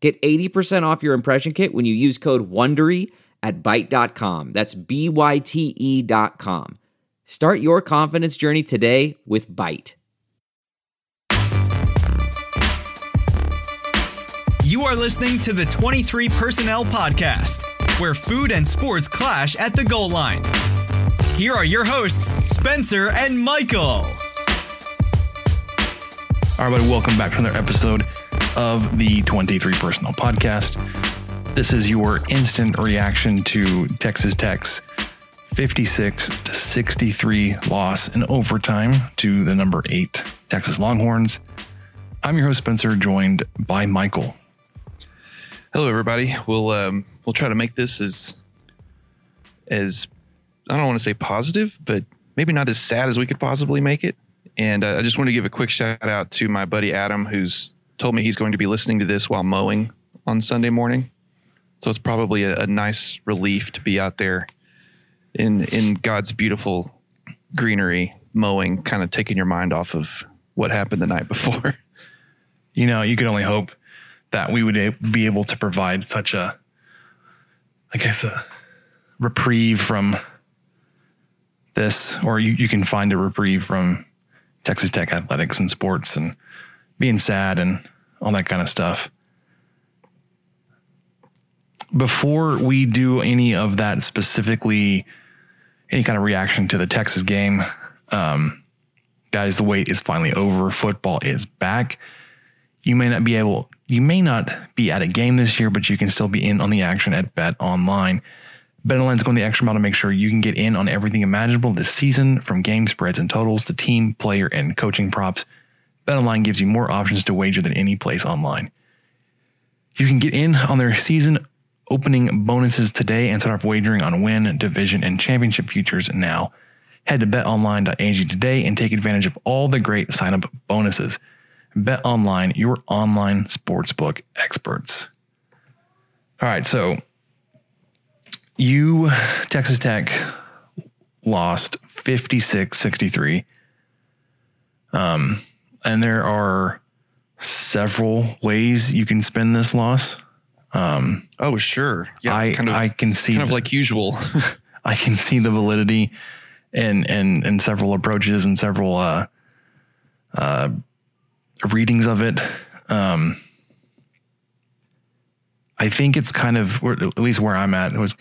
Get 80% off your impression kit when you use code WONDERY at Byte.com. That's BYTE.com. Start your confidence journey today with Byte. You are listening to the 23 Personnel Podcast, where food and sports clash at the goal line. Here are your hosts, Spencer and Michael. All right, everybody, welcome back to another episode of the 23 Personnel Podcast. This is your instant reaction to Texas Tech's 56-63 loss in overtime to the number 8 Texas Longhorns. I'm your host, Spencer, joined by Michael. Hello, everybody. We'll try to make this as I don't want to say positive, but maybe not as sad as we could possibly make it. And I just want to give a quick shout out to my buddy Adam, who's told me he's going to be listening to this while mowing on Sunday morning. So it's probably a nice relief to be out there in God's beautiful greenery, mowing, kind of taking your mind off of what happened the night before. You know, you could only hope that we would be able to provide such a, I guess, a reprieve from this, or you can find a reprieve from Texas Tech athletics and sports and being sad and all that kind of stuff. Before we do any of that, specifically any kind of reaction to the Texas game, guys, the wait is finally over. Football is back. You may not be at a game this year, but you can still be in on the action at BetOnline. BetOnline's going the extra mile to make sure you can get in on everything imaginable this season, from game spreads and totals to team, player, and coaching props. BetOnline gives you more options to wager than any place online. You can get in on their season opening bonuses today and start off wagering on win, division, and championship futures now. Head to betonline.ag today and take advantage of all the great sign-up bonuses. BetOnline, your online sportsbook experts. All right, so Texas Tech lost 56-63. And there are several ways you can spin this loss. Oh, sure. Yeah, I can see kind of like usual. I can see the validity in several approaches and several readings of it. I think it's kind of, or at least where I'm at, it was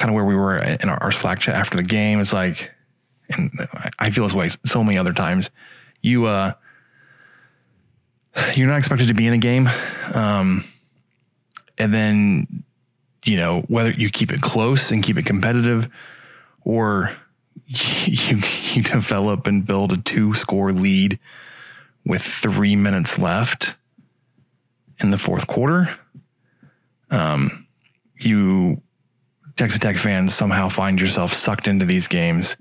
kind of where we were in our Slack chat after the game. It's like, and I feel this way so many other times. You're not expected to be in a game. And then, you know, whether you keep it close and keep it competitive, or you develop and build a 2-score lead with 3 minutes left in the fourth quarter, you Texas Tech fans somehow find yourself sucked into these games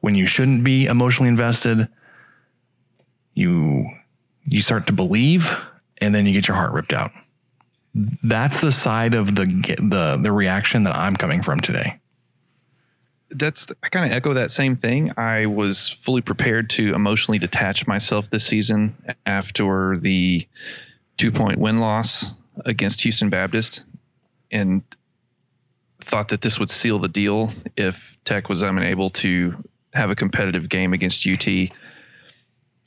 when you shouldn't be emotionally invested. You start to believe, and then you get your heart ripped out. That's the side of the reaction that I'm coming from today. I kind of echo that same thing. I was fully prepared to emotionally detach myself this season after the 2-point win loss against Houston Baptist, and thought that this would seal the deal if Tech was unable to have a competitive game against UT.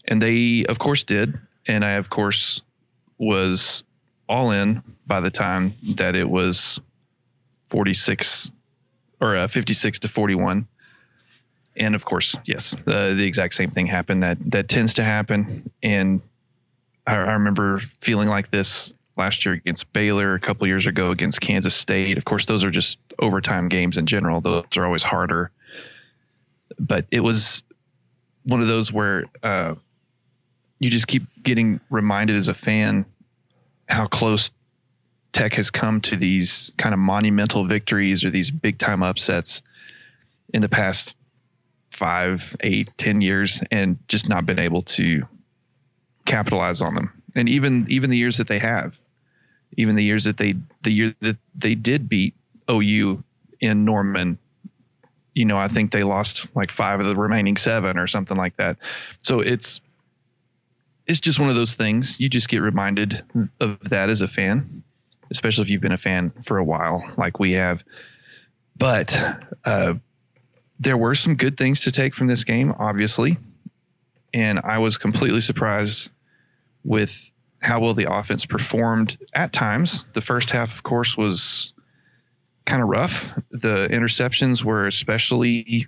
And they, of course, did. And I, of course, was all in by the time that it was 46 or 56-41. And, of course, yes, the exact same thing happened. That tends to happen. And I remember feeling like this last year against Baylor, a couple years ago against Kansas State. Of course, those are just overtime games in general. Those are always harder. But it was one of those where you just keep getting reminded as a fan how close Tech has come to these kind of monumental victories or these big time upsets in the past 5, 8, 10 years and just not been able to capitalize on them. And even the years that they have, even the years that the year that they did beat OU in Norman, you know, I think they lost like 5 of the remaining 7 or something like that. So it's just one of those things. You just get reminded of that as a fan, especially if you've been a fan for a while like we have. But there were some good things to take from this game, obviously. And I was completely surprised with how well the offense performed at times. The first half, of course, was kind of rough. The interceptions were especially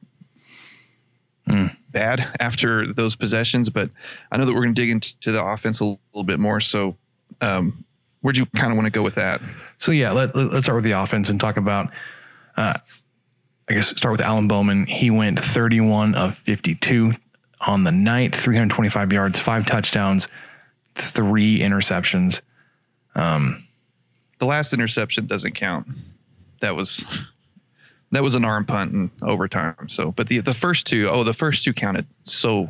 bad after those possessions, but I know that we're going to dig into the offense a little bit more. So where'd you kind of want to go with that? So yeah, let's start with the offense and talk about, I guess, start with Alan Bowman. He went 31 of 52 on the night, 325 yards, 5 touchdowns, 3 interceptions. The last interception doesn't count. That was an arm punt in overtime. So, but the first two counted so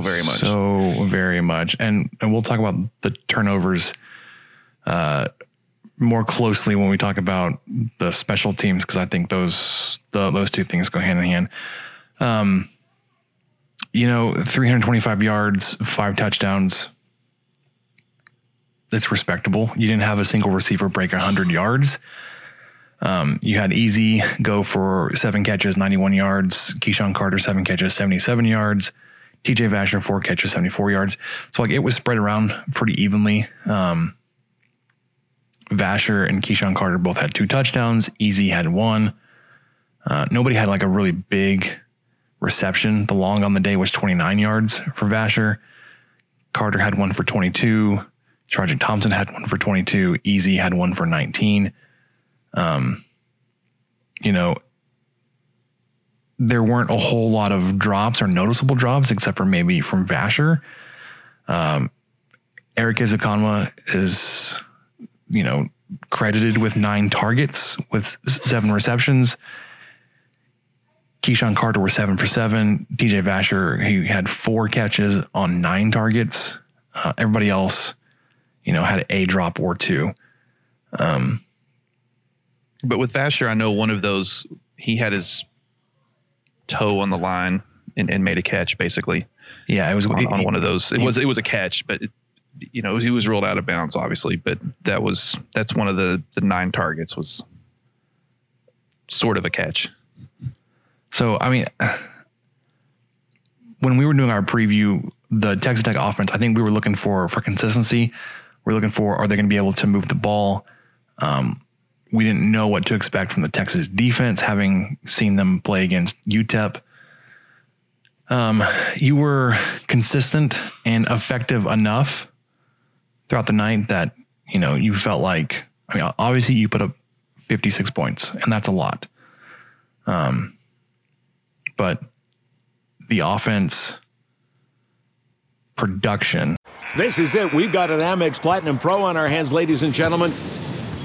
very much. So very much. And we'll talk about the turnovers more closely when we talk about the special teams, because I think those two things go hand in hand. 325 yards, 5 touchdowns. That's respectable. You didn't have a single receiver break 100 yards. You had Easy go for 7 catches, 91 yards. Keyshawn Carter, 7 catches, 77 yards. TJ Vasher, 4 catches, 74 yards. So like it was spread around pretty evenly. Vasher and Keyshawn Carter both had 2 touchdowns. Easy had 1. Nobody had like a really big reception. The long on the day was 29 yards for Vasher. Carter had 1 for 22. Charging Thompson had 1 for 22. Easy had 1 for 19. There weren't a whole lot of drops or noticeable drops except for maybe from Vasher. Eric Ezukanma is, credited with 9 targets with 7 receptions. Keyshawn Carter was 7 for 7. TJ Vasher, he had 4 catches on 9 targets. Everybody else, had a drop or 2. But with Vasher, I know one of those, he had his toe on the line and made a catch, basically. Yeah, it was on one of those. It was a catch, but he was ruled out of bounds, obviously. But that's one of the 9 targets was sort of a catch. So when we were doing our preview, the Texas Tech offense, I think we were looking for consistency. We're looking for, are they going to be able to move the ball? We didn't know what to expect from the Texas defense, having seen them play against UTEP. You were consistent and effective enough throughout the night that, you felt like, obviously you put up 56 points and that's a lot. But the offense production. This is it. We've got an Amex Platinum Pro on our hands, ladies and gentlemen.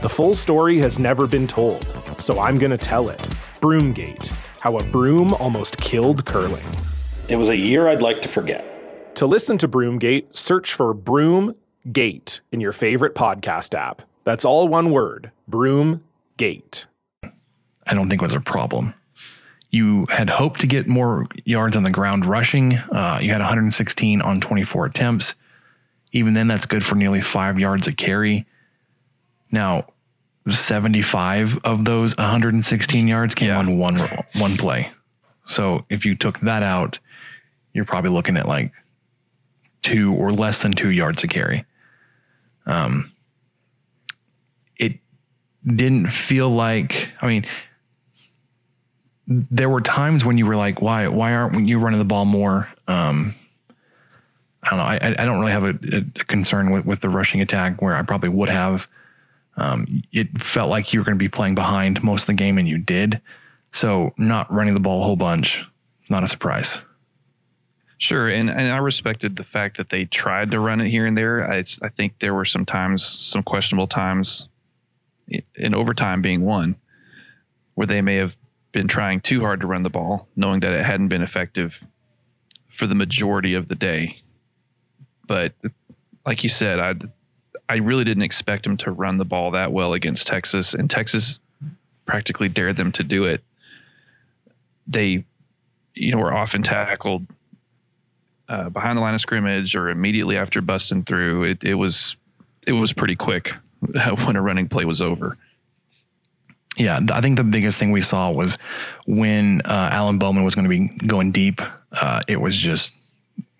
The full story has never been told, so I'm going to tell it. Broomgate. how a broom almost killed curling. It was a year I'd like to forget. To listen to Broomgate, search for Broomgate in your favorite podcast app. That's all one word, Broomgate. I don't think it was a problem. You had hoped to get more yards on the ground rushing. You had 116 on 24 attempts. Even then, that's good for nearly 5 yards a carry. Now, 75 of those 116 yards came on one play. So if you took that out, you're probably looking at like 2 or less than 2 yards a carry. It didn't feel like, I mean, there were times when you were like, why aren't you running the ball more? I don't know. I don't really have a concern with the rushing attack where I probably would have. It felt like you were going to be playing behind most of the game, and you did. So not running the ball a whole bunch, not a surprise. Sure. And I respected the fact that they tried to run it here and there. I think there were some questionable times, in overtime being one, where they may have been trying too hard to run the ball, knowing that it hadn't been effective for the majority of the day. But like you said, I really didn't expect them to run the ball that well against Texas, and Texas practically dared them to do it. They, were often tackled behind the line of scrimmage or immediately after busting through. It was pretty quick when a running play was over. Yeah, I think the biggest thing we saw was when Alan Bowman was going to be going deep. It was just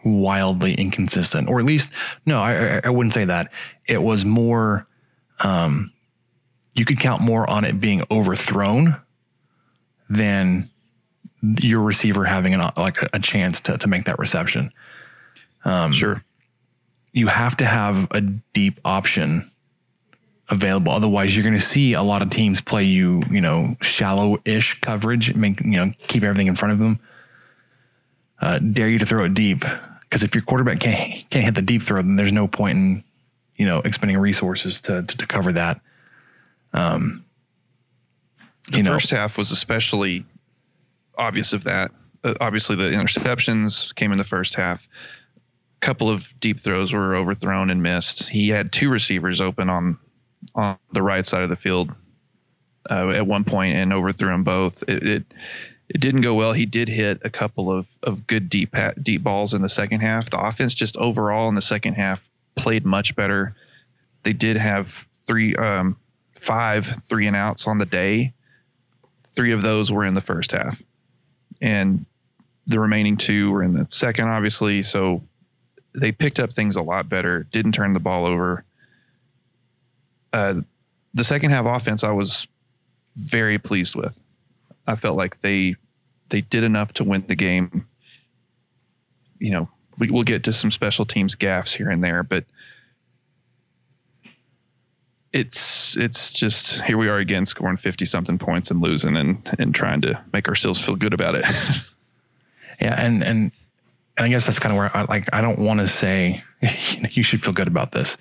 wildly inconsistent, or at least no, I wouldn't say that. It was more, you could count more on it being overthrown than your receiver having a chance to make that reception. Sure, you have to have a deep option available, otherwise you're going to see a lot of teams play you shallow-ish coverage, keep everything in front of them. Dare you to throw it deep. Because if your quarterback can't hit the deep throw, then there's no point in, expending resources to cover that. The first half was especially obvious of that. Obviously, the interceptions came in the first half. A couple of deep throws were overthrown and missed. He had two receivers open on the right side of the field at one point and overthrew them both. It didn't go well. He did hit a couple of good deep balls in the second half. The offense just overall in the second half played much better. They did have five 3-and-outs on the day. 3 of those were in the first half, and the remaining 2 were in the second, obviously. So they picked up things a lot better, didn't turn the ball over. The second half offense I was very pleased with. I felt like they did enough to win the game. We'll get to some special teams gaffes here and there, but it's just, here we are again, scoring 50-something points and losing and trying to make ourselves feel good about it. Yeah, and I guess that's kind of where I don't want to say you should feel good about this,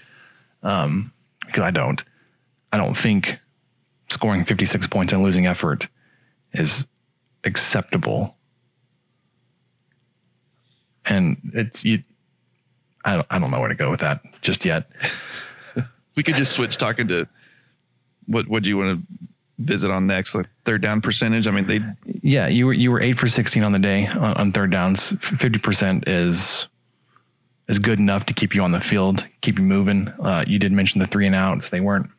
because I don't think scoring 56 points and losing effort is acceptable, and I don't know where to go with that just yet. We could just switch talking to what do you want to visit on next? Like third down percentage. I mean, you were 8 for 16 on the day on third downs. 50% is good enough to keep you on the field, keep you moving. You did mention the 3-and-outs. They weren't.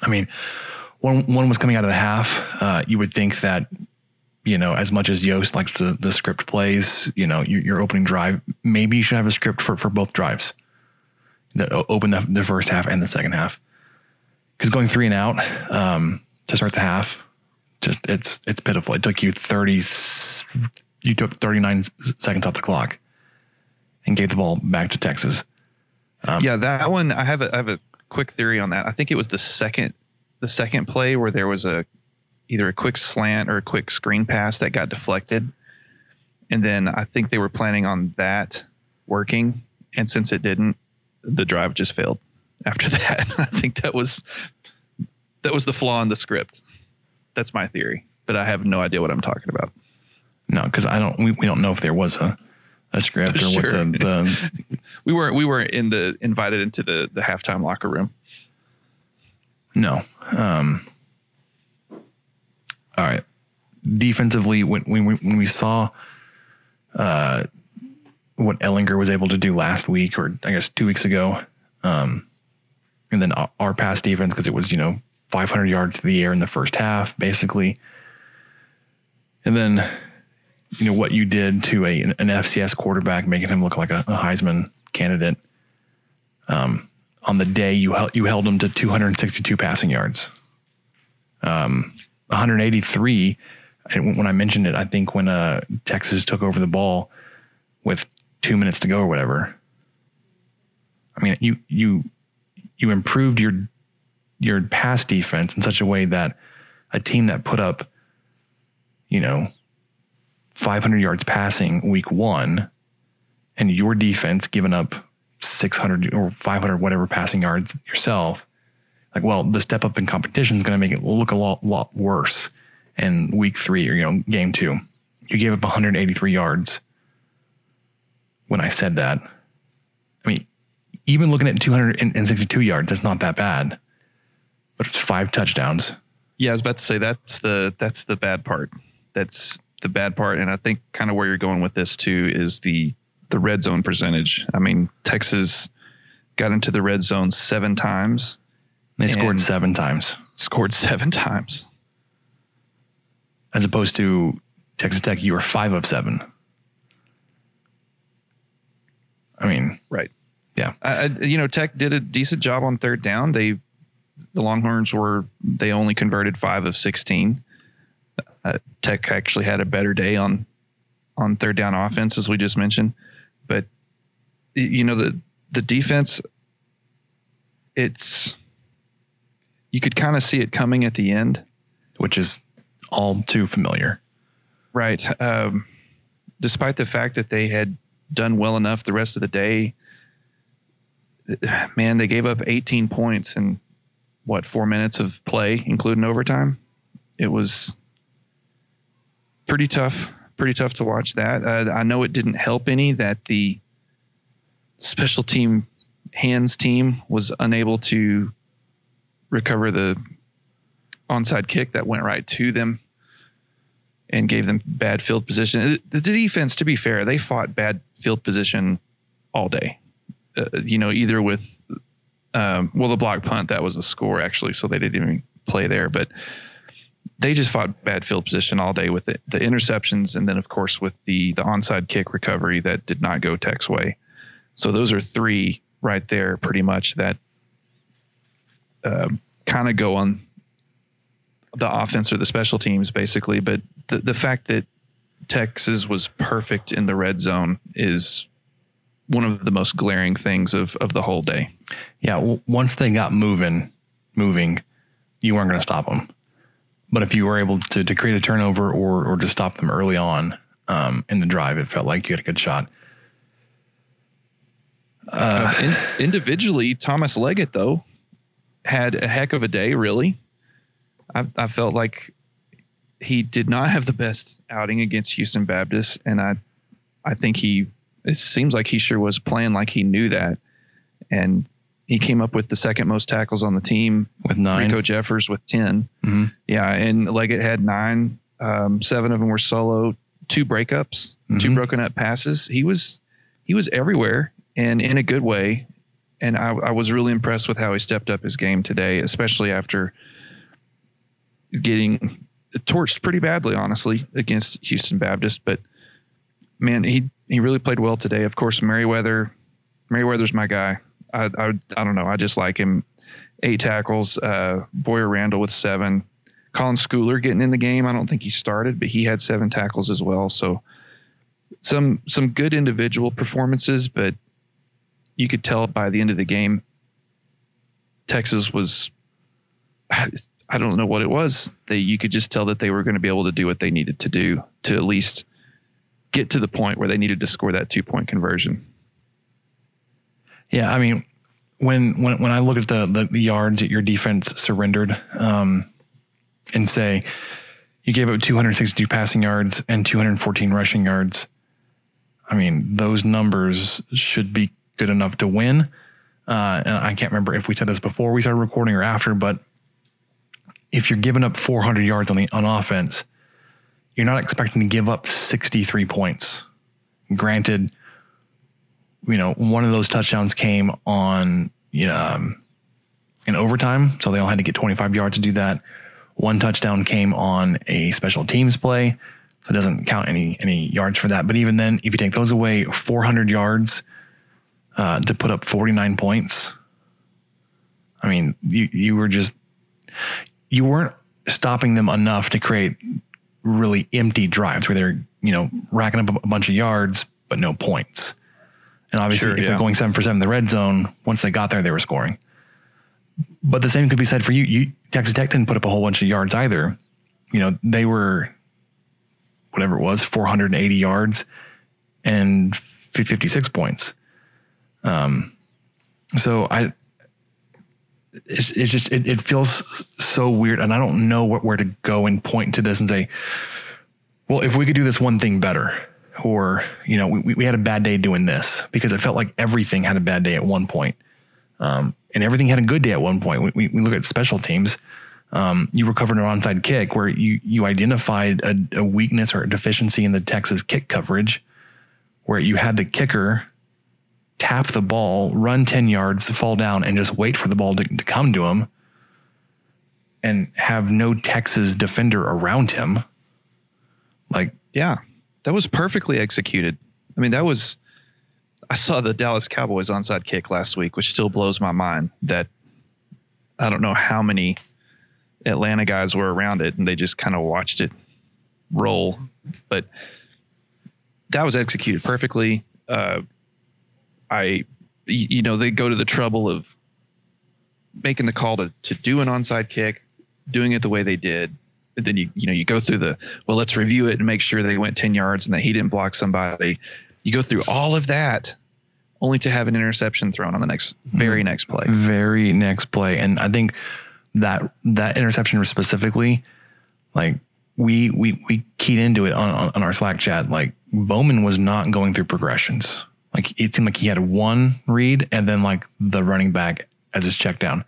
I mean, One was coming out of the half. You would think that, as much as Yost likes the script plays, your opening drive, maybe you should have a script for both drives that open the first half and the second half. Because going 3-and-out to start the half, just it's pitiful. It took you 39 seconds off the clock and gave the ball back to Texas. That one, I have a quick theory on that. I think it was the second play where there was either a quick slant or a quick screen pass that got deflected. And then I think they were planning on that working. And since it didn't, the drive just failed after that. I think that was the flaw in the script. That's my theory. but I have no idea what I'm talking about. No, because I don't. We don't know if there was a script or sure. What the we weren't invited into the halftime locker room. No. All right. Defensively, when we saw what Ehlinger was able to do last week, or I guess 2 weeks ago, and then our pass defense, because it was 500 yards to the air in the first half, basically, and then what you did to an FCS quarterback, making him look like a Heisman candidate. On the day you held him to 262 passing yards. 183. When I mentioned it, I think when Texas took over the ball with 2 minutes to go or whatever. I mean, you improved your pass defense in such a way that a team that put up 500 yards passing week one, and your defense giving up 600 or 500 whatever passing yards yourself. Like, well, the step up in competition is going to make it look a lot worse. And week three, or game two, you gave up 183 yards. When I said that, I mean, even looking at 262 yards, that's not that bad. But it's 5 touchdowns. Yeah, I was about to say that's the bad part. That's the bad part, and I think kind of where you're going with this too is the red zone percentage. I mean, Texas got into the red zone 7 times. They scored 7 times. Scored 7 times. As opposed to Texas Tech, you were 5 of 7. I mean, right. Yeah. Tech did a decent job on third down. The Longhorns they only converted 5 of 16. Tech actually had a better day on third down offense, as we just mentioned. But, the defense, you could kind of see it coming at the end. Which is all too familiar. Right. Despite the fact that they had done well enough the rest of the day, man, they gave up 18 points in, 4 minutes of play, including overtime. It was pretty tough to watch that. I know it didn't help any that the special team hands team was unable to recover the onside kick that went right to them and gave them bad field position. The defense, to be fair, they fought bad field position all day, either with the block punt, that was a score actually. So they didn't even play there, but they just fought bad field position all day with the interceptions. And then of course with the onside kick recovery that did not go Tech's way. So those are 3 right there, pretty much that kind of go on the offense or the special teams basically. But the fact that Texas was perfect in the red zone is one of the most glaring things of the whole day. Yeah. Once they got moving, you weren't going to stop them. But if you were able to create a turnover or to stop them early on in the drive, it felt like you had a good shot. Individually, Thomas Leggett, though, had a heck of a day, really. I felt like he did not have the best outing against Houston Baptist, and I think it seems like he sure was playing like he knew that. And he came up with the second most tackles on the team with 9. Rico Jeffers with 10. Mm-hmm. Yeah. And Leggett had 9, 7 of them were solo, 2 breakups, mm-hmm. 2 broken up passes. He was everywhere and in a good way. And I was really impressed with how he stepped up his game today, especially after getting torched pretty badly, honestly, against Houston Baptist. But man, he really played well today. Of course, Merriweather's my guy. I don't know. I just like him. 8 tackles. Boyer Randall with 7. Colin Schooler getting in the game. I don't think he started, but he had 7 tackles as well. So some good individual performances, but you could tell by the end of the game, Texas was. I don't know what it was. You could just tell that they were going to be able to do what they needed to do to at least get to the point where they needed to score that 2-point conversion. Yeah, I mean, when I look at the yards that your defense surrendered, and say, You gave up 262 passing yards and 214 rushing yards. I mean, those numbers should be good enough to win. And I can't remember if we said this before we started recording or after, but if you're giving up 400 yards on offense, you're not expecting to give up 63 points. Granted, you know, one of those touchdowns came on, you know, in overtime, so they all had to get 25 yards to do that. One touchdown came on a special teams play, so it doesn't count any yards for that. But even then, if you take those away, 400 yards to put up 49 points. I mean, you weren't stopping them enough to create really empty drives where they're, you know, racking up a bunch of yards but no points. And obviously, they're going 7 for 7 in the red zone, once they got there, they were scoring. But the same could be said for you. Texas Tech didn't put up a whole bunch of yards either. You know, they were, whatever it was, 480 yards and 56 points. So it feels so weird, and I don't know where to go and point to this and say, well, if we could do this one thing better, or, you know, we had a bad day doing this, because it felt like everything had a bad day at one point. And everything had a good day at one point. We look at special teams. You recovered an onside kick where you identified a weakness or a deficiency in the Texas kick coverage, where you had the kicker tap the ball, run 10 yards, fall down, and just wait for the ball to come to him, and have no Texas defender around him. Like, yeah, that was perfectly executed. I mean, that was... I saw the Dallas Cowboys onside kick last week, which still blows my mind that I don't know how many Atlanta guys were around it and they just kind of watched it roll. But that was executed perfectly. You know, they go to the trouble of making the call to do an onside kick, doing it the way they did. And then, you go through let's review it and make sure they went 10 yards and that he didn't block somebody. You go through all of that only to have an interception thrown on the very next play. Very next play. And I think that interception specifically, like we keyed into it on our Slack chat. Like, Bowman was not going through progressions. Like, it seemed like he had one read and then like the running back as his check down.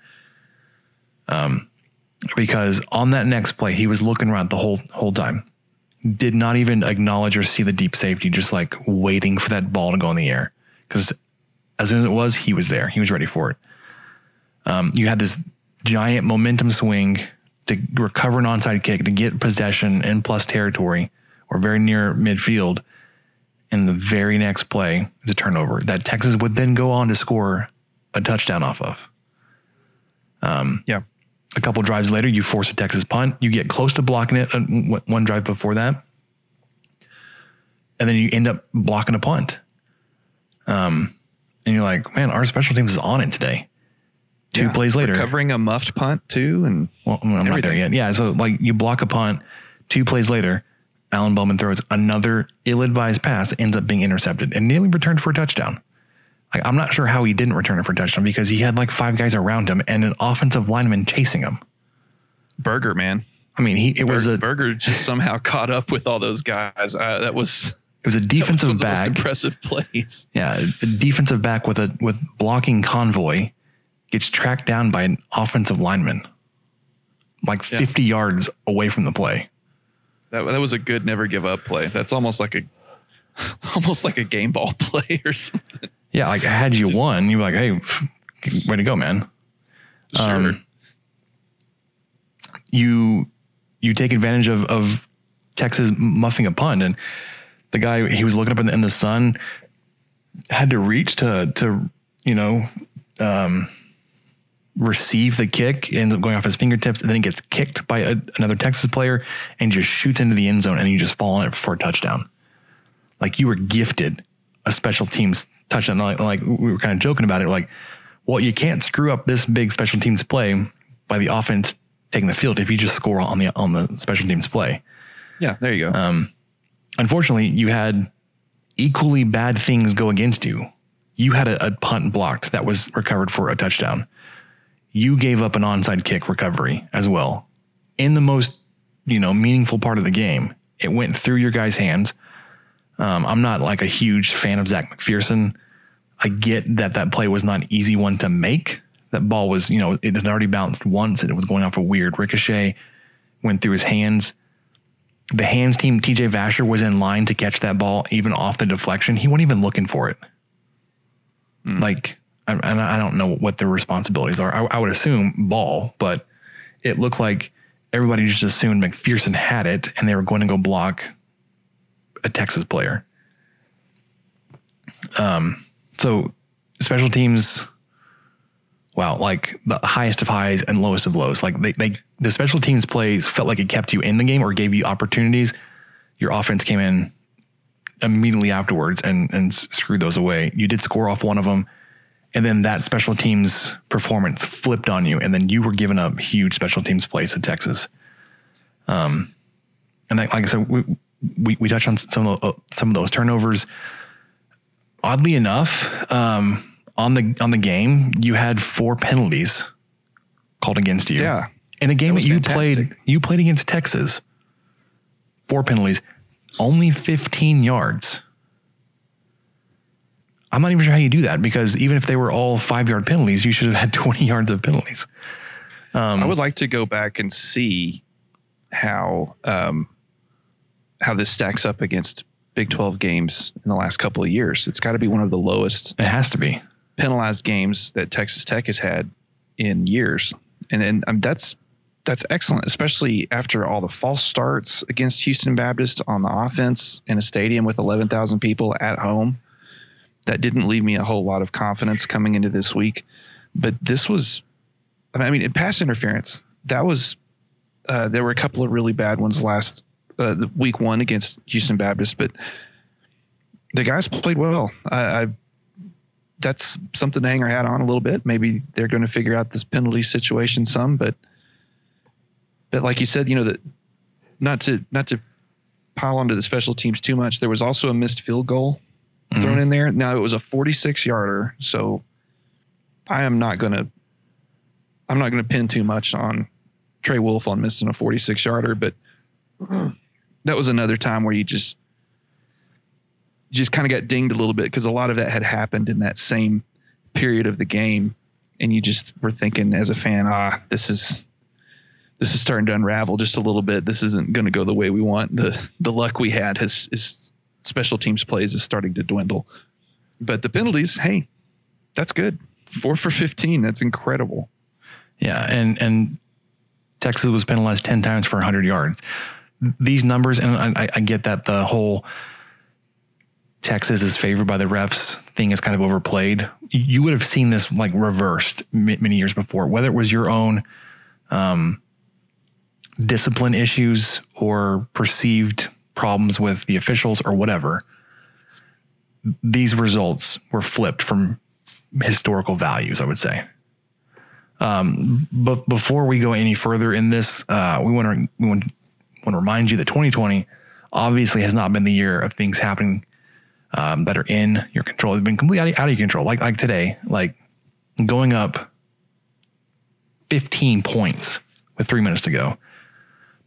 Because on that next play, he was looking around the whole time. Did not even acknowledge or see the deep safety, just like waiting for that ball to go in the air. Because as soon as it was, he was there. He was ready for it. You had this giant momentum swing to recover an onside kick, to get possession in plus territory or very near midfield. And the very next play is a turnover that Texas would then go on to score a touchdown off of. A couple drives later, you force a Texas punt. You get close to blocking it one drive before that. And then you end up blocking a punt. And you're like, man, our special teams is on it today. Two plays later. Covering a muffed punt too. And I'm not there yet. Yeah, so like you block a punt. 2 plays later, Alan Bowman throws another ill-advised pass that ends up being intercepted and nearly returned for a touchdown. Like, I'm not sure how he didn't return it for a touchdown, because he had like 5 guys around him and an offensive lineman chasing him. Burger, man. I mean, Burger just somehow caught up with all those guys. It was a defensive back. Impressive plays. Yeah, a defensive back with blocking convoy gets tracked down by an offensive lineman, like 50 yards away from the play. That was a good never give up play. That's almost like a game ball play or something. Yeah, like had you won, you'd be like, hey, way to go, man. Sure. You take advantage of Texas muffing a punt, and the guy, he was looking up in the sun, had to reach to receive the kick. It ends up going off his fingertips, and then it gets kicked by another Texas player and just shoots into the end zone, and you just fall on it for a touchdown. Like, you were gifted a special teams touchdown. Like we were kind of joking about it. Like, well, you can't screw up this big special teams play by the offense taking the field if you just score on the special teams play. Yeah, there you go. Unfortunately, you had equally bad things go against you. You had a punt blocked that was recovered for a touchdown. You gave up an onside kick recovery as well in the most meaningful part of the game. It went through your guys' hands. I'm not like a huge fan of Zach McPherson. I get that play was not an easy one to make. That ball was, it had already bounced once and it was going off a weird ricochet, went through his hands. The hands team, TJ Vasher, was in line to catch that ball, even off the deflection. He wasn't even looking for it. Mm. I don't know what their responsibilities are. I would assume ball, but it looked like everybody just assumed McPherson had it and they were going to go block a Texas player. So special teams, wow, like the highest of highs and lowest of lows. Like the special teams plays felt like it kept you in the game or gave you opportunities. Your offense came in immediately afterwards and screwed those away. You did score off one of them. And then that special teams performance flipped on you. And then you were giving up huge special teams plays to Texas. And that, like I said, we touched on some of those turnovers. Oddly enough, on the game, you had 4 penalties called against you. Yeah, in a game that you played against Texas. 4 penalties, only 15 yards. I'm not even sure how you do that, because even if they were all 5-yard penalties, you should have had 20 yards of penalties. I would like to go back and see how this stacks up against Big 12 games in the last couple of years. It's got to be one of the lowest. It has to be penalized games that Texas Tech has had in years, and that's excellent, especially after all the false starts against Houston Baptist on the offense in a stadium with 11,000 people at home. That didn't leave me a whole lot of confidence coming into this week, but this was, in pass interference, that was, there were a couple of really bad ones week one against Houston Baptist, but the guys played well. That's something to hang our hat on a little bit. Maybe they're going to figure out this penalty situation some, but like you said, that not to pile onto the special teams too much. There was also a missed field goal thrown in there. Now, it was a 46-yarder, so I'm not going to pin too much on Trey Wolf on missing a 46-yarder, but that was another time where you just kind of got dinged a little bit, because a lot of that had happened in that same period of the game, and you just were thinking as a fan, this is starting to unravel just a little bit. This isn't going to go the way we want. The luck we had is special teams plays is starting to dwindle, but the penalties, hey, that's good. 4 for 15. That's incredible. Yeah. And Texas was penalized 10 times for 100 yards. These numbers. And I get that the whole Texas is favored by the refs thing is kind of overplayed. You would have seen this like reversed many years before, whether it was your own, discipline issues or perceived problems with the officials or whatever. These results were flipped from historical values, I would say. But before we go any further in this, we want to remind you that 2020 obviously has not been the year of things happening that are in your control. They've been completely out of your control. Like today, like going up 15 points with 3 minutes to go.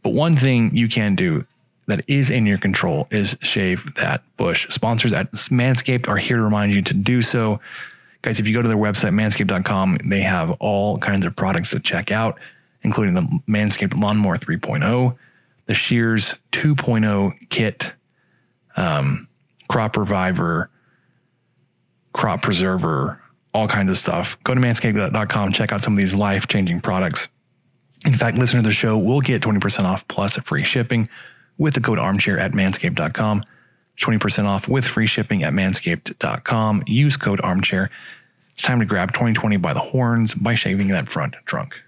But one thing you can do that is in your control is shave that bush. Sponsors at Manscaped are here to remind you to do so. Guys, if you go to their website, manscaped.com, they have all kinds of products to check out, including the Manscaped Lawnmower 3.0, the Shears 2.0 kit, Crop Reviver, Crop Preserver, all kinds of stuff. Go to manscaped.com, check out some of these life-changing products. In fact, listener to the show will get 20% off plus free shipping with the code armchair at manscaped.com, 20% off with free shipping at manscaped.com. Use code armchair. It's time to grab 2020 by the horns by shaving that front trunk.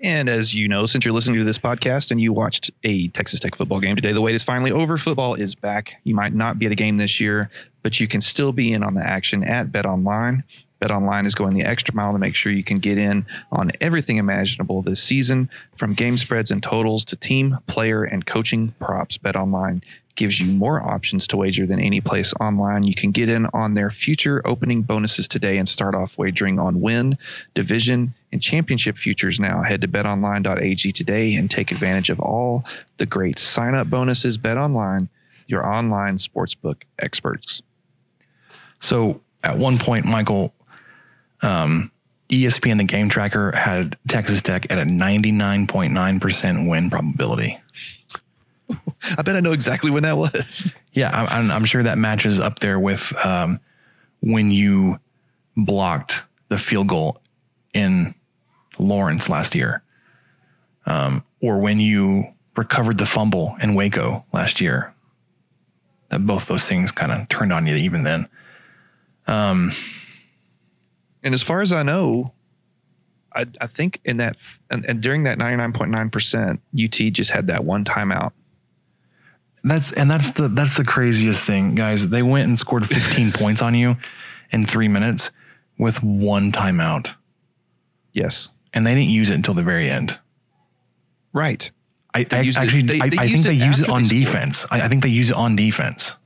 And as you know, since you're listening to this podcast and you watched a Texas Tech football game today, the wait is finally over. Football is back. You might not be at a game this year, but you can still be in on the action at BetOnline. BetOnline is going the extra mile to make sure you can get in on everything imaginable this season, from game spreads and totals to team, player, and coaching props. BetOnline gives you more options to wager than any place online. You can get in on their future opening bonuses today and start off wagering on win, division, and championship futures now. Head to betonline.ag today and take advantage of all the great sign-up bonuses. BetOnline, your online sportsbook experts. So at one point, Michael, ESPN, the game tracker, had Texas Tech at a 99.9% win probability. I bet I know exactly when that was. Yeah, I'm sure that matches up there with when you blocked the field goal in Lawrence last year, or when you recovered the fumble in Waco last year. That both those things kind of turned on you even then. And as far as I know, I think in that and during that 99.9%, UT just had that one timeout. That's the craziest thing, guys. They went and scored 15 points on you in 3 minutes with one timeout. Yes, and they didn't use it until the very end. Right. I think they used it on defense. I think they use it on defense.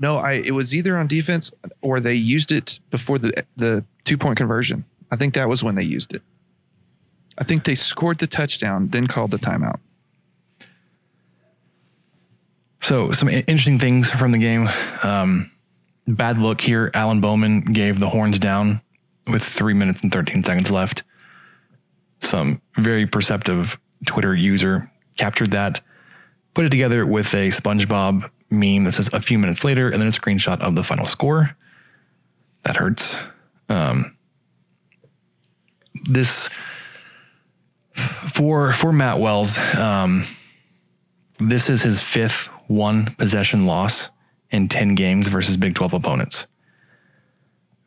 No, it was either on defense or they used it before the 2-point conversion. I think that was when they used it. I think they scored the touchdown, then called the timeout. So some interesting things from the game. Bad look here. Alan Bowman gave the horns down with 3 minutes and 13 seconds left. Some very perceptive Twitter user captured that, put it together with a SpongeBob meme that says a few minutes later, and then a screenshot of the final score. That hurts. This for Matt Wells, this is his fifth one possession loss in 10 games versus Big 12 opponents.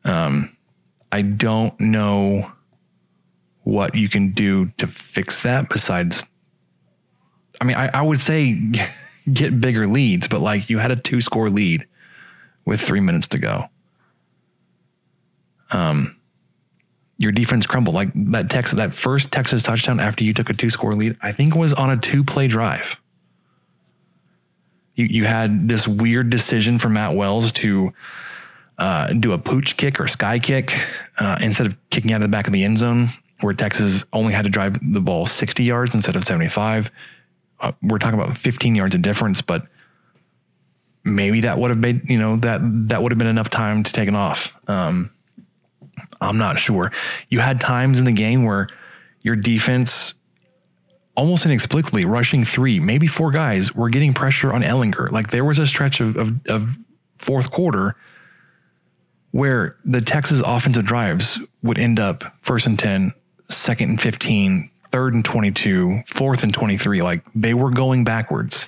I don't know what you can do to fix that besides, I mean, I would say get bigger leads, but like you had a 2-score lead with 3 minutes to go. Your defense crumbled. Like that first Texas touchdown after you took a 2-score lead, I think was on a 2-play drive. You had this weird decision from Matt Wells to do a pooch kick or sky kick instead of kicking out of the back of the end zone, where Texas only had to drive the ball 60 yards instead of 75. We're talking about 15 yards of difference, but maybe that would have made, that would have been enough time to take it off. I'm not sure. You had times in the game where your defense almost inexplicably rushing 3, maybe 4 guys were getting pressure on Ehlinger. Like there was a stretch of fourth quarter where the Texas offensive drives would end up 1st and 10, 2nd and 15, 3rd and 22, 4th and 23. Like they were going backwards.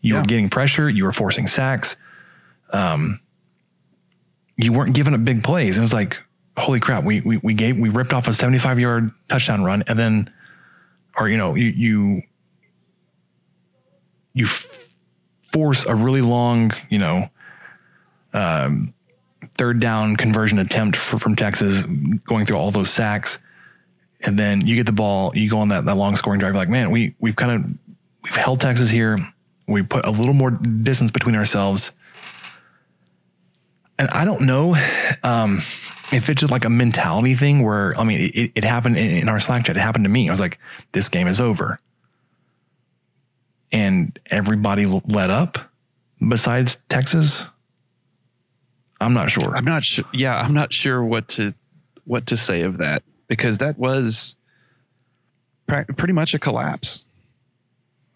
You were getting pressure. You were forcing sacks. You weren't giving up big plays. It was like, holy crap. We ripped off a 75-yard touchdown run. And then, you force a really long, 3rd down conversion attempt from Texas, going through all those sacks. And then you get the ball, you go on that long scoring drive. You're like, man, we've held Texas here. We put a little more distance between ourselves. And I don't know if it's just like a mentality thing where, it happened in our Slack chat. It happened to me. I was like, this game is over. And everybody let up besides Texas. I'm not sure. I'm not sure what to say of that, because that was pretty much a collapse.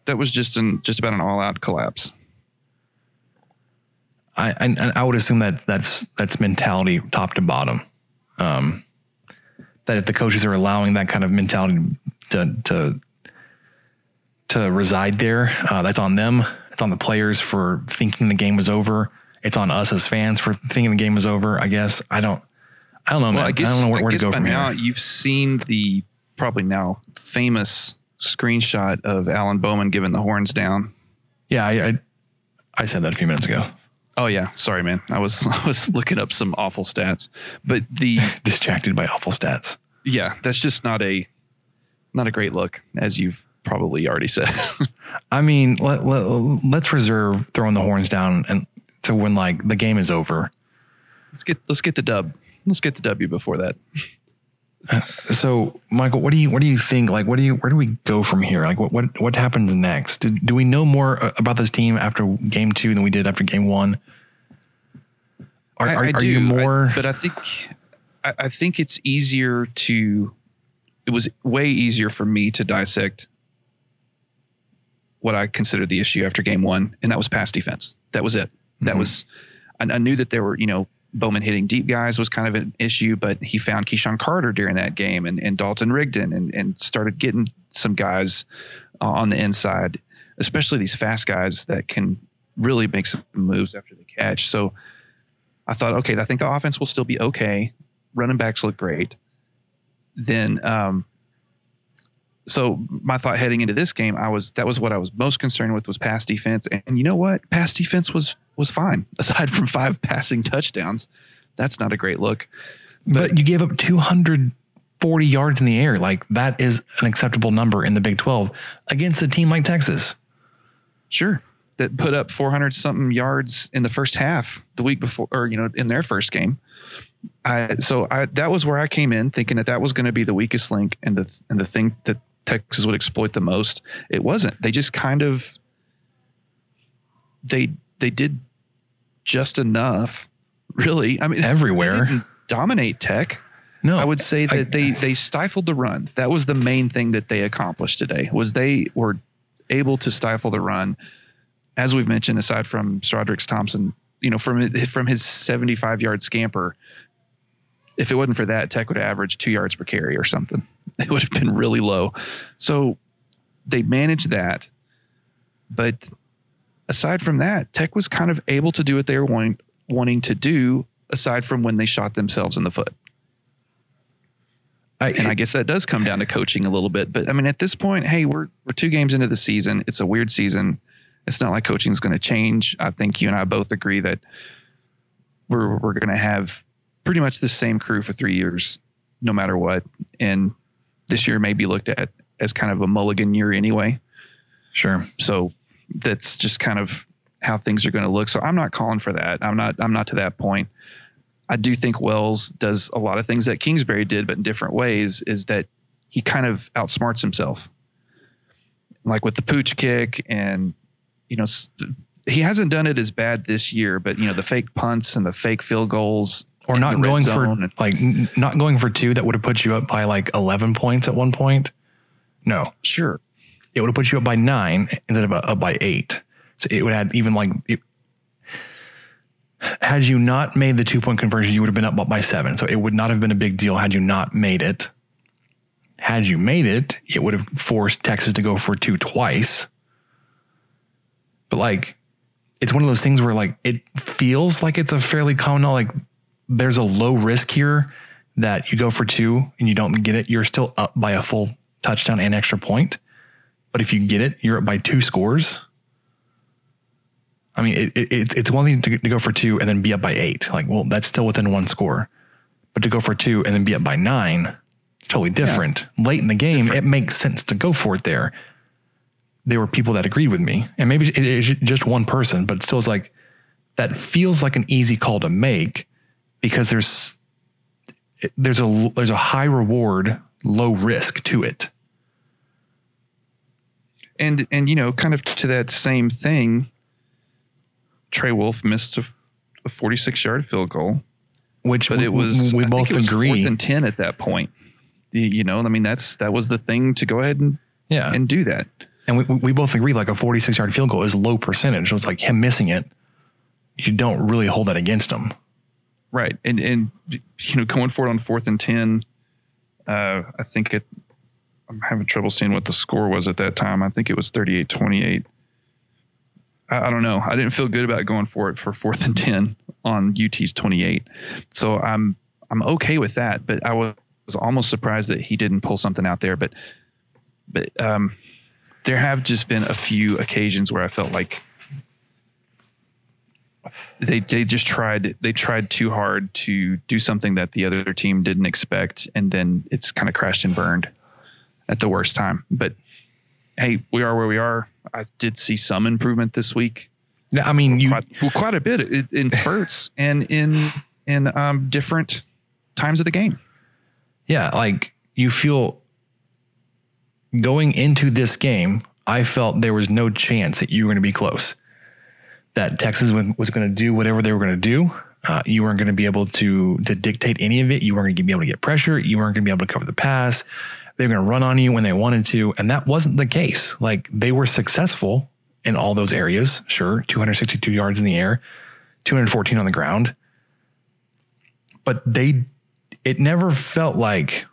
That was just about an all out collapse. I would assume that that's mentality top to bottom. That if the coaches are allowing that kind of mentality to reside there, that's on them. It's on the players for thinking the game was over. It's on us as fans for thinking the game was over, I guess. I don't know, man. I don't know where to go from here. Now you've seen the probably now famous screenshot of Alan Bowman giving the horns down. Yeah, I said that a few minutes ago. Oh yeah, sorry, man. I was looking up some awful stats, but the distracted by awful stats. Yeah, that's just not a great look, as you've probably already said. I mean, let's reserve throwing the horns down and to when like the game is over. Let's get the dub. Let's get the W before that. So, Michael, what do you think? Like, where do we go from here? Like, what happens next? Do we know more about this team after game two than we did after game one? I think it's easier to. It was way easier for me to dissect what I considered the issue after game one, and that was pass defense. That was it. Mm-hmm. That was. I knew that there were, you know, Bowman hitting deep guys was kind of an issue, but he found Keyshawn Carter during that game and Dalton Rigdon and started getting some guys on the inside, especially these fast guys that can really make some moves after the catch. So I thought, okay, I think the offense will still be okay. Running backs look great. Then, so my thought heading into this game, that was what I was most concerned with was pass defense. And you know what? Pass defense was fine. Aside from 5 passing touchdowns, that's not a great look. But you gave up 240 yards in the air. Like, that is an acceptable number in the Big 12 against a team like Texas. Sure. That put up 400 something yards in the first half the week before, or, you know, in their first game. So that was where I came in thinking that was going to be the weakest link and the thing that Texas would exploit the most. It wasn't. They just kind of they did just enough, really. I mean, everywhere. They didn't dominate Tech. No, I would say that they stifled the run. That was the main thing that they accomplished today, was they were able to stifle the run. As we've mentioned, aside from Stradwick Thompson, you know, from his 75-yard scamper, if it wasn't for that, Tech would average 2 yards per carry or something. It would have been really low. So they managed that. But aside from that, Tech was kind of able to do what they were wanting to do, aside from when they shot themselves in the foot. I guess that does come down to coaching a little bit. But, I mean, at this point, hey, we're 2 games into the season. It's a weird season. It's not like coaching is going to change. I think you and I both agree that we're going to have pretty much the same crew for 3 years, no matter what. And this year may be looked at as kind of a mulligan year anyway. Sure. So that's just kind of how things are going to look. So I'm not calling for that. I'm not to that point. I do think Wells does a lot of things that Kingsbury did, but in different ways, is that he kind of outsmarts himself. Like with the pooch kick and, you know, he hasn't done it as bad this year, but, you know, the fake punts and the fake field goals, or not going for two that would have put you up by like 11 points at one point. No, sure. It would have put you up by 9 instead of up by 8. So it would have even like had you not made the 2-point conversion, you would have been up by 7. So it would not have been a big deal had you not made it. Had you made it, it would have forced Texas to go for 2 twice. But like, it's one of those things where like, it feels like it's a fairly common, like there's a low risk here that you go for 2 and you don't get it. You're still up by a full touchdown and extra point. But if you get it, you're up by 2 scores. I mean, it's one thing to go for 2 and then be up by 8. Like, well, that's still within 1 score. But to go for 2 and then be up by 9, totally different. Yeah. Late in the game, it makes sense to go for it there. There were people that agreed with me, and maybe it's just one person, but it still is like, that feels like an easy call to make because there's a high reward, low risk to it. And, you know, kind of to that same thing, Trey Wolf missed a 46-yard field goal, but we both agree. 4th and 10 at that point, you know, I mean, that was the thing to go ahead and do that. And we both agree, like a 46-yard field goal is low percentage. So it's like him missing it, you don't really hold that against him. Right. And you know, going for it on 4th and 10, I think I'm having trouble seeing what the score was at that time. I think it was 38-28. I don't know. I didn't feel good about going for it for 4th and 10 on UT's 28. So I'm okay with that, but I was almost surprised that he didn't pull something out there, but there have just been a few occasions where I felt like they tried too hard to do something that the other team didn't expect, and then it's kind of crashed and burned at the worst time. But hey, we are where we are. I did see some improvement this week. I mean, quite a bit in spurts and in different times of the game. Yeah, like you feel going into this game, I felt there was no chance that you were going to be close, that Texas was going to do whatever they were going to do. You weren't going to be able to dictate any of it. You weren't going to be able to get pressure. You weren't going to be able to cover the pass. They were going to run on you when they wanted to. And that wasn't the case. Like, they were successful in all those areas. Sure. 262 yards in the air, 214 on the ground. But it never felt like,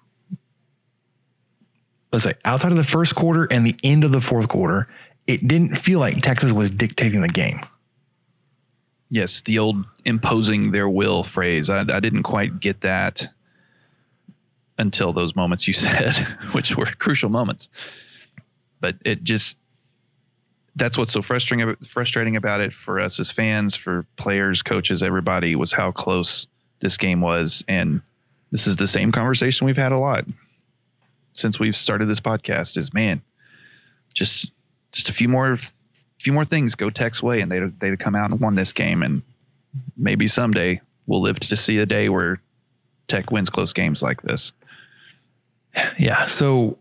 let's say outside of the first quarter and the end of the fourth quarter, it didn't feel like Texas was dictating the game. Yes, the old imposing their will phrase. I didn't quite get that until those moments you said, which were crucial moments. But it just, that's what's so frustrating about it for us as fans, for players, coaches, everybody, was how close this game was. And this is the same conversation we've had a lot since we've started this podcast is, man, just a few more things go Tech's way and they'd come out and won this game. And maybe someday we'll live to see a day where Tech wins close games like this. Yeah. So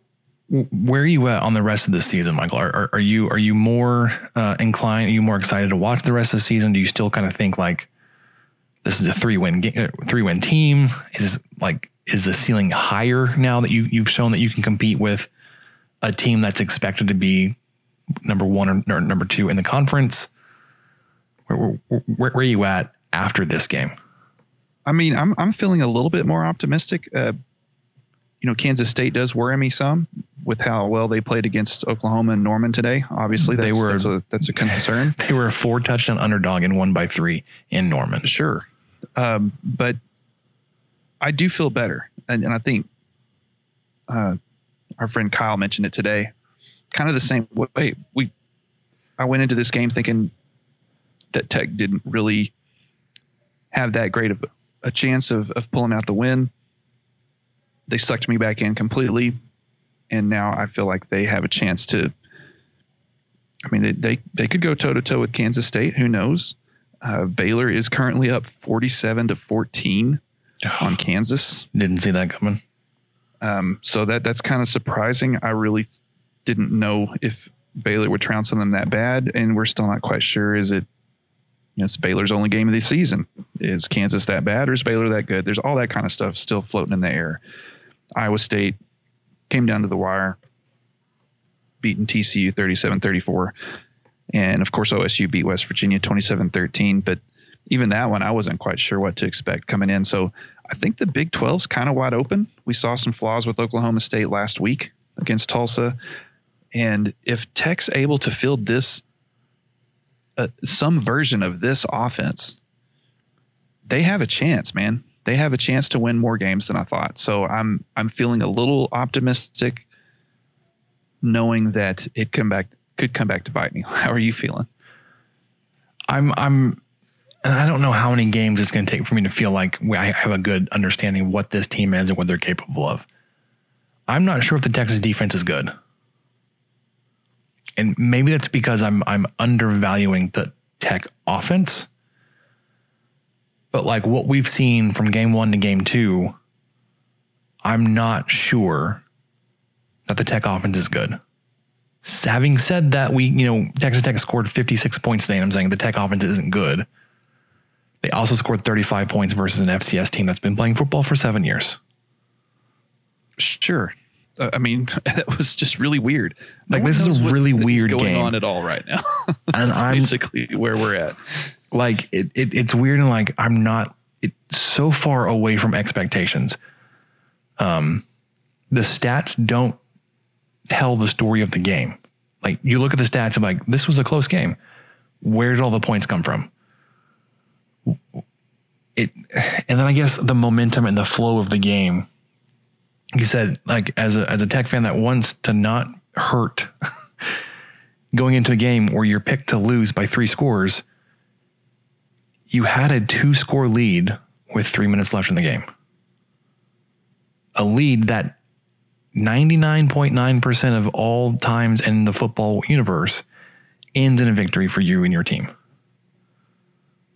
where are you at on the rest of the season, Michael? Are you more inclined? Are you more excited to watch the rest of the season? Do you still kind of think like this is a three-win team? Is the ceiling higher now that you've shown that you can compete with a team that's expected to be number one or number two in the conference? Where are you at after this game? I mean, I'm feeling a little bit more optimistic. Kansas State does worry me some with how well they played against Oklahoma and Norman today. Obviously, that's a concern. They were a 4-touchdown underdog and won by 3 in Norman. Sure, but I do feel better, and I think our friend Kyle mentioned it today. Kind of the same way. I went into this game thinking that Tech didn't really have that great of a chance of pulling out the win. They sucked me back in completely, and now I feel like they have a chance to. I mean, they could go toe to toe with Kansas State. Who knows? Baylor is currently up 47-14 on Kansas. Didn't see that coming. So that's kind of surprising. I really didn't know if Baylor would trounce on them that bad, and we're still not quite sure. Is it? It's Baylor's only game of the season. Is Kansas that bad or is Baylor that good? There's all that kind of stuff still floating in the air. Iowa State came down to the wire, beating TCU 37-34. And of course, OSU beat West Virginia 27-13. But even that one, I wasn't quite sure what to expect coming in. So I think the Big 12's kind of wide open. We saw some flaws with Oklahoma State last week against Tulsa. And if Tech's able to field this some version of this offense, they have a chance, man. They have a chance to win more games than I thought. So I'm feeling a little optimistic, knowing that it could come back to bite me. How are you feeling? I don't know how many games it's going to take for me to feel like I have a good understanding of what this team is and what they're capable of. I'm not sure if the Texas defense is good. And maybe that's because I'm undervaluing the Tech offense. But like what we've seen from game 1 to game 2, I'm not sure that the Tech offense is good. Having said that, Texas Tech scored 56 points today, and I'm saying the Tech offense isn't good. They also scored 35 points versus an FCS team that's been playing football for 7 years. Sure. I mean, that was just really weird. Like, this is a really weird game going on at all right now. And that's basically where we're at. Like, it's weird, and like I'm not so far away from expectations. The stats don't tell the story of the game. Like, you look at the stats and like, this was a close game. Where did all the points come from? And then I guess the momentum and the flow of the game. You said, like, as a Tech fan that wants to not hurt, going into a game where you're picked to lose by 3 scores, you had a 2-score lead with 3 minutes left in the game. A lead that 99.9% of all times in the football universe ends in a victory for you and your team.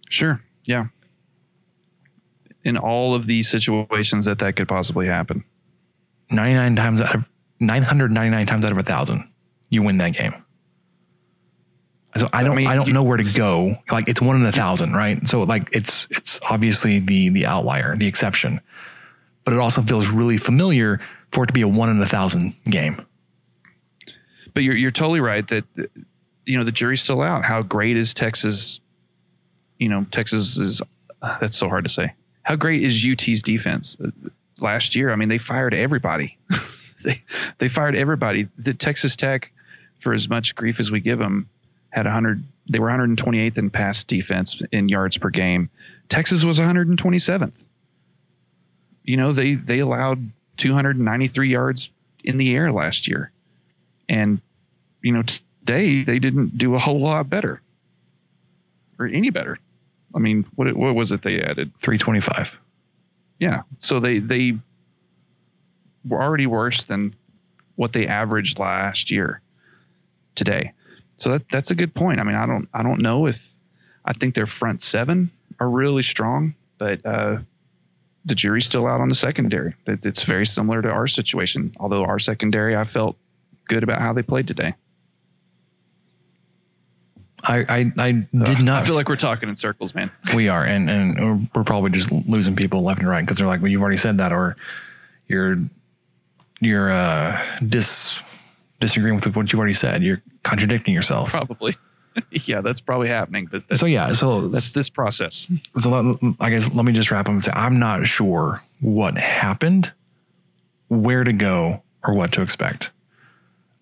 Sure. Yeah. In all of the situations that could possibly happen. 999 times out of 1,000, you win that game. So I don't know where to go. Like, it's 1 in 1,000, right? So like it's obviously the outlier, the exception, but it also feels really familiar for it to be a 1 in 1,000 game. But you're totally right that, you know, the jury's still out. How great is Texas? You know, Texas is, that's so hard to say. How great is UT's defense? Last year, I mean, they fired everybody. they fired everybody. The Texas Tech, for as much grief as we give them, had 100. They were 128th in pass defense in yards per game. Texas was 127th. You know, they allowed 293 yards in the air last year, and you know today they didn't do a whole lot better or any better. I mean, what was it they added? 325. Yeah, so they were already worse than what they averaged last year today. So that's a good point. I mean, I don't know if I think their front seven are really strong, but the jury's still out on the secondary. It's very similar to our situation, although our secondary, I felt good about how they played today. I did not feel like we're talking in circles, man. We are, and we're probably just losing people left and right because they're like, well, you've already said that, or you're disagreeing with what you already said. You're contradicting yourself. Probably. Yeah, that's probably happening. But so that's this process. So I guess let me just wrap up and say I'm not sure what happened, where to go, or what to expect.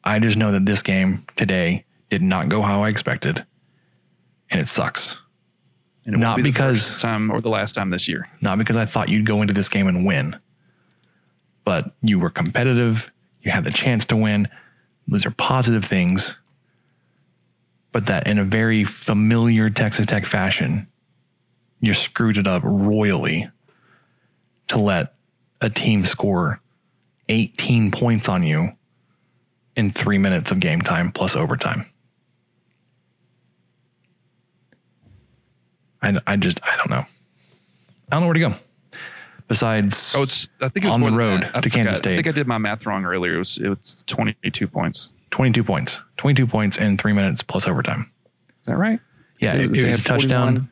I just know that this game today did not go how I expected, and it sucks. And it not be because the first time or the last time this year. Not because I thought you'd go into this game and win, but you were competitive. You had the chance to win. Those are positive things, but that in a very familiar Texas Tech fashion, you screwed it up royally to let a team score 18 points on you in 3 minutes of game time plus overtime. I don't know. I don't know where to go. Besides, I think it was on the road to Kansas State. I think I did my math wrong earlier. It was 22 points. 22 points in 3 minutes plus overtime. Is that right? Yeah, so it was touchdown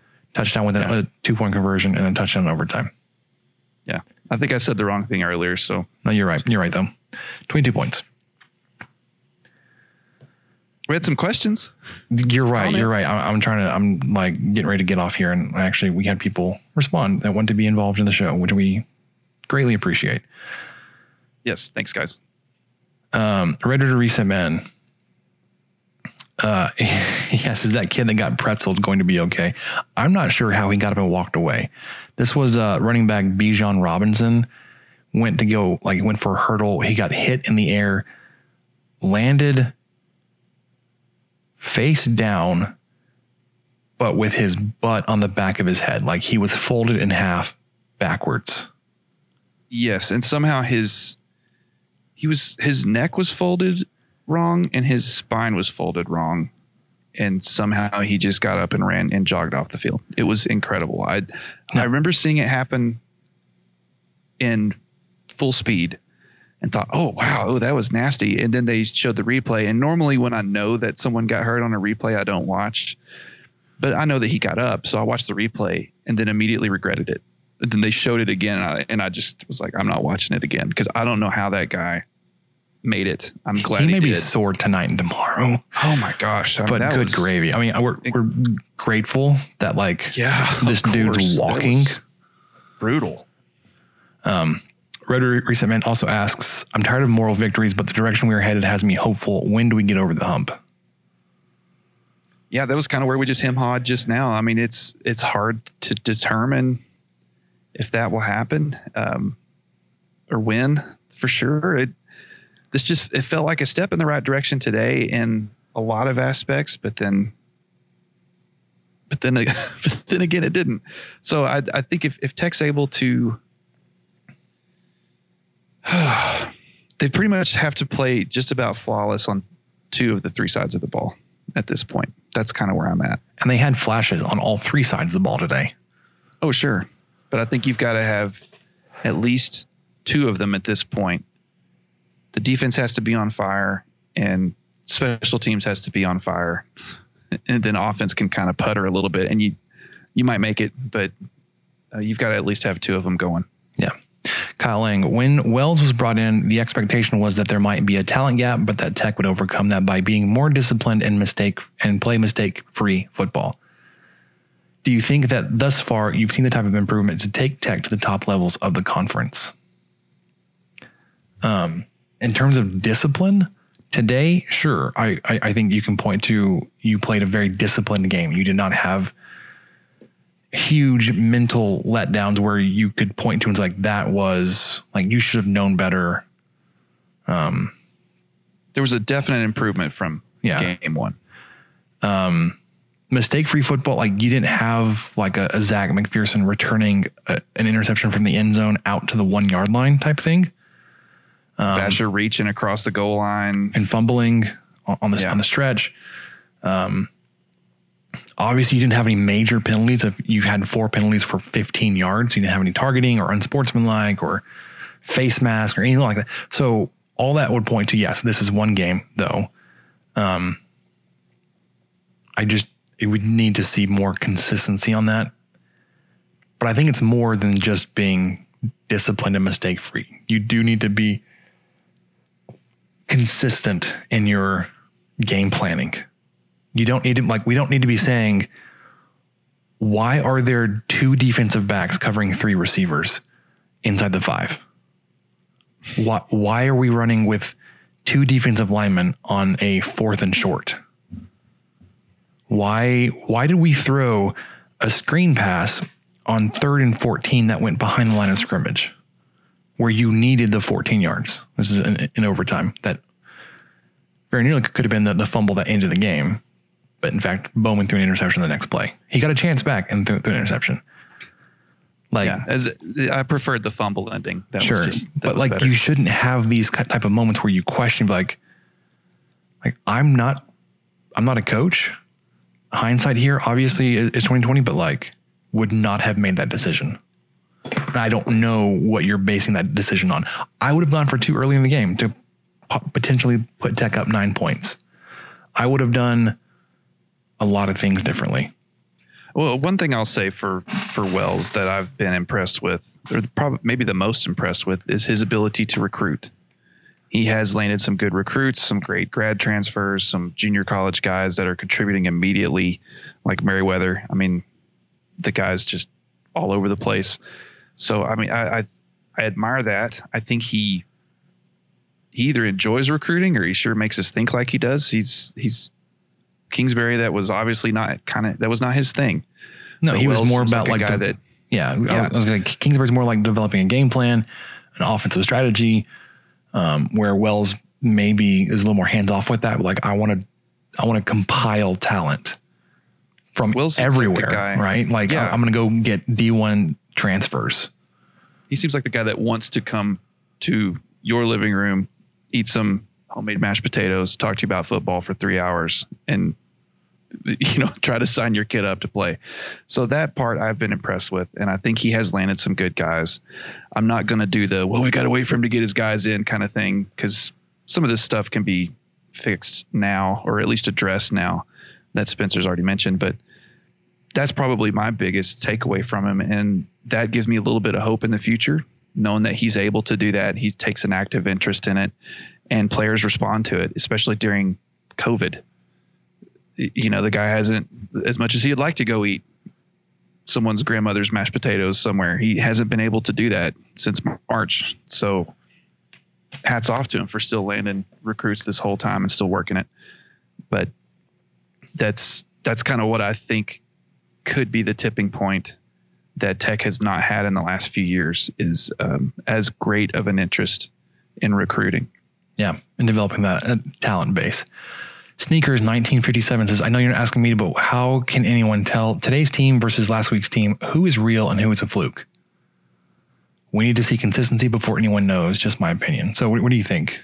with a 2-point conversion and then touchdown in overtime. Yeah, I think I said the wrong thing earlier. So no, you're right. You're right though. 22 points. We had some questions. You're right. I'm like getting ready to get off here, and actually we had people respond that want to be involved in the show, which we greatly appreciate. Yes, thanks guys. Ready to resend man. Yes, is that kid that got pretzeled going to be okay? I'm not sure how he got up and walked away. This was running back Bijan Robinson went for a hurdle. He got hit in the air, landed face down, but with his butt on the back of his head, like he was folded in half backwards. Yes, and somehow his neck was folded wrong and his spine was folded wrong, and somehow he just got up and ran and jogged off the field. It was incredible. I remember seeing it happen in full speed and thought, oh, wow, that was nasty. And then they showed the replay. And normally when I know that someone got hurt on a replay, I don't watch. But I know that he got up, so I watched the replay and then immediately regretted it. And then they showed it again, and I just was like, I'm not watching it again because I don't know how that guy made it. I'm glad he may be sore tonight and tomorrow. Oh my gosh! But good gravy. I mean, we're grateful that this dude's walking. Brutal. Rotary Reset Man also asks, I'm tired of moral victories, but the direction we are headed has me hopeful. When do we get over the hump? Yeah, that was kind of where we just hemmed just now. I mean, it's hard to determine if that will happen, or when, for sure. It felt like a step in the right direction today in a lot of aspects, but then again, it didn't. So I think if Tech's able to they pretty much have to play just about flawless on two of the three sides of the ball at this point. That's kind of where I'm at. And they had flashes on all three sides of the ball today. Oh, sure. But I think you've got to have at least two of them at this point. The defense has to be on fire and special teams has to be on fire. And then offense can kind of putter a little bit and you might make it, but you've got to at least have two of them going. Yeah. Kyle Lang, when Wells was brought in, the expectation was that there might be a talent gap, but that Tech would overcome that by being more disciplined and play mistake-free football. Do you think that thus far you've seen the type of improvement to take Tech to the top levels of the conference? In terms of discipline today, sure. I think you can point to you played a very disciplined game. You did not have huge mental letdowns where you could point to and it's like, that was like, you should have known better. There was a definite improvement from game one. Mistake-free football. Like you didn't have like a Zach McPherson returning an interception from the end zone out to the 1 yard line type thing. Vasher reaching across the goal line and fumbling on the stretch. Obviously, you didn't have any major penalties. If you had 4 penalties for 15 yards, you didn't have any targeting or unsportsmanlike or face mask or anything like that. So all that would point to, yes, this is one game, though. It would need to see more consistency on that. But I think it's more than just being disciplined and mistake-free. You do need to be consistent in your game planning. You don't need to, like, we don't need to be saying, why are there 2 defensive backs covering 3 receivers inside the 5? Why are we running with 2 defensive linemen on a 4th and short? Why did we throw a screen pass on 3rd and 14 that went behind the line of scrimmage where you needed the 14 yards? This is in overtime that very nearly could have been the fumble that ended the game. But in fact, Bowman threw an interception the next play. He got a chance back and threw an interception. I preferred the fumble ending. That sure, was just, that but was like better. You shouldn't have these type of moments where you question, like I'm not a coach. Hindsight here, obviously, is 2020, but like, would not have made that decision. And I don't know what you're basing that decision on. I would have gone for 2 early in the game to potentially put Tech up 9 points. I would have done a lot of things differently. Well, one thing I'll say for Wells that I've been impressed with, or probably maybe the most impressed with, is his ability to recruit. He has landed some good recruits, some great grad transfers, some junior college guys that are contributing immediately, like Merriweather. I mean, the guy's just all over the place. So, I mean, I admire that. I think he either enjoys recruiting or he sure makes us think like he does. He's Kingsbury. That was obviously not his thing. No, but he was more about like a guy that. Yeah. I was going to say Kingsbury's more like developing a game plan, an offensive strategy, where Wells maybe is a little more hands off with that. Like I want to compile talent from Wilson's everywhere, like guy, right? Like yeah. I'm going to go get D1 transfers. He seems like the guy that wants to come to your living room, eat some homemade mashed potatoes, talk to you about football for 3 hours and, you know, try to sign your kid up to play. So that part I've been impressed with. And I think he has landed some good guys. I'm not going to do we got to wait for him to get his guys in kind of thing, because some of this stuff can be fixed now, or at least addressed now that Spencer's already mentioned. But that's probably my biggest takeaway from him. And that gives me a little bit of hope in the future, knowing that he's able to do that. He takes an active interest in it and players respond to it, especially during COVID. You know, the guy hasn't, as much as he'd like to go eat someone's grandmother's mashed potatoes somewhere, he hasn't been able to do that since March. So hats off to him for still landing recruits this whole time and still working it. But that's kind of what I think could be the tipping point that Tech has not had in the last few years, is as great of an interest in recruiting. Yeah, and developing that talent base. Sneakers 1957 says, I know you're asking me, but how can anyone tell today's team versus last week's team who is real and who is a fluke? We need to see consistency before anyone knows, just my opinion. So what do you think?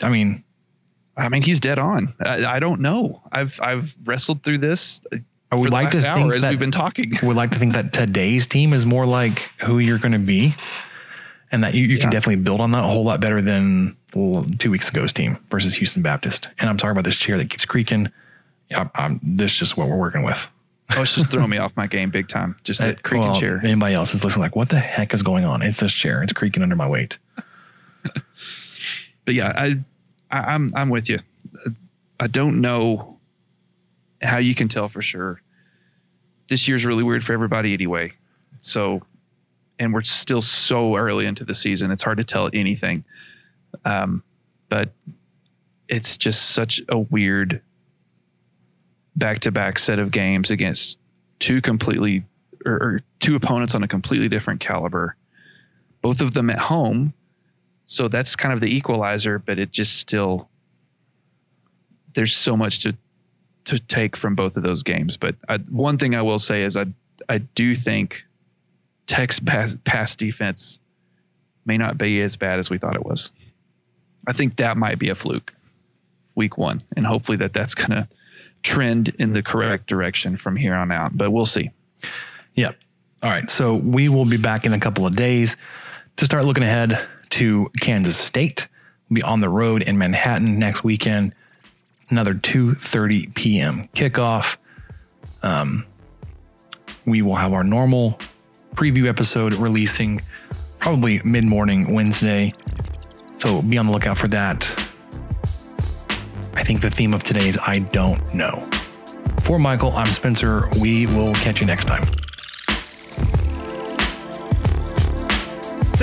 I mean, he's dead on. I don't know. I've wrestled through this. I would like to think that, as we've been talking, I would like to think that today's team is more like who you're going to be, and that you can definitely build on that a whole lot better than 2 weeks ago's team versus Houston Baptist. And I'm talking about this chair that keeps creaking. This is just what we're working with. Oh, it's just throwing me off my game big time. Just that creaking chair. Anybody else is listening like, what the heck is going on? It's this chair. It's creaking under my weight. But yeah, I'm with you. I don't know how you can tell for sure. This year's really weird for everybody anyway. So, and we're still so early into the season. It's hard to tell anything. But it's just such a weird back-to-back set of games against two opponents on a completely different caliber, both of them at home. So that's kind of the equalizer, but it just still, there's so much to take from both of those games. But one thing I will say is I do think Tech's pass defense may not be as bad as we thought it was. I think that might be a fluke week one, and hopefully that's going to trend in the correct direction from here on out, but we'll see. Yeah. All right. So we will be back in a couple of days to start looking ahead to Kansas State. We'll be on the road in Manhattan next weekend, another 2:30 p.m. kickoff. We will have our normal preview episode releasing probably mid-morning Wednesday. So be on the lookout for that. I think the theme of today is I don't know. For Michael, I'm Spencer. We will catch you next time.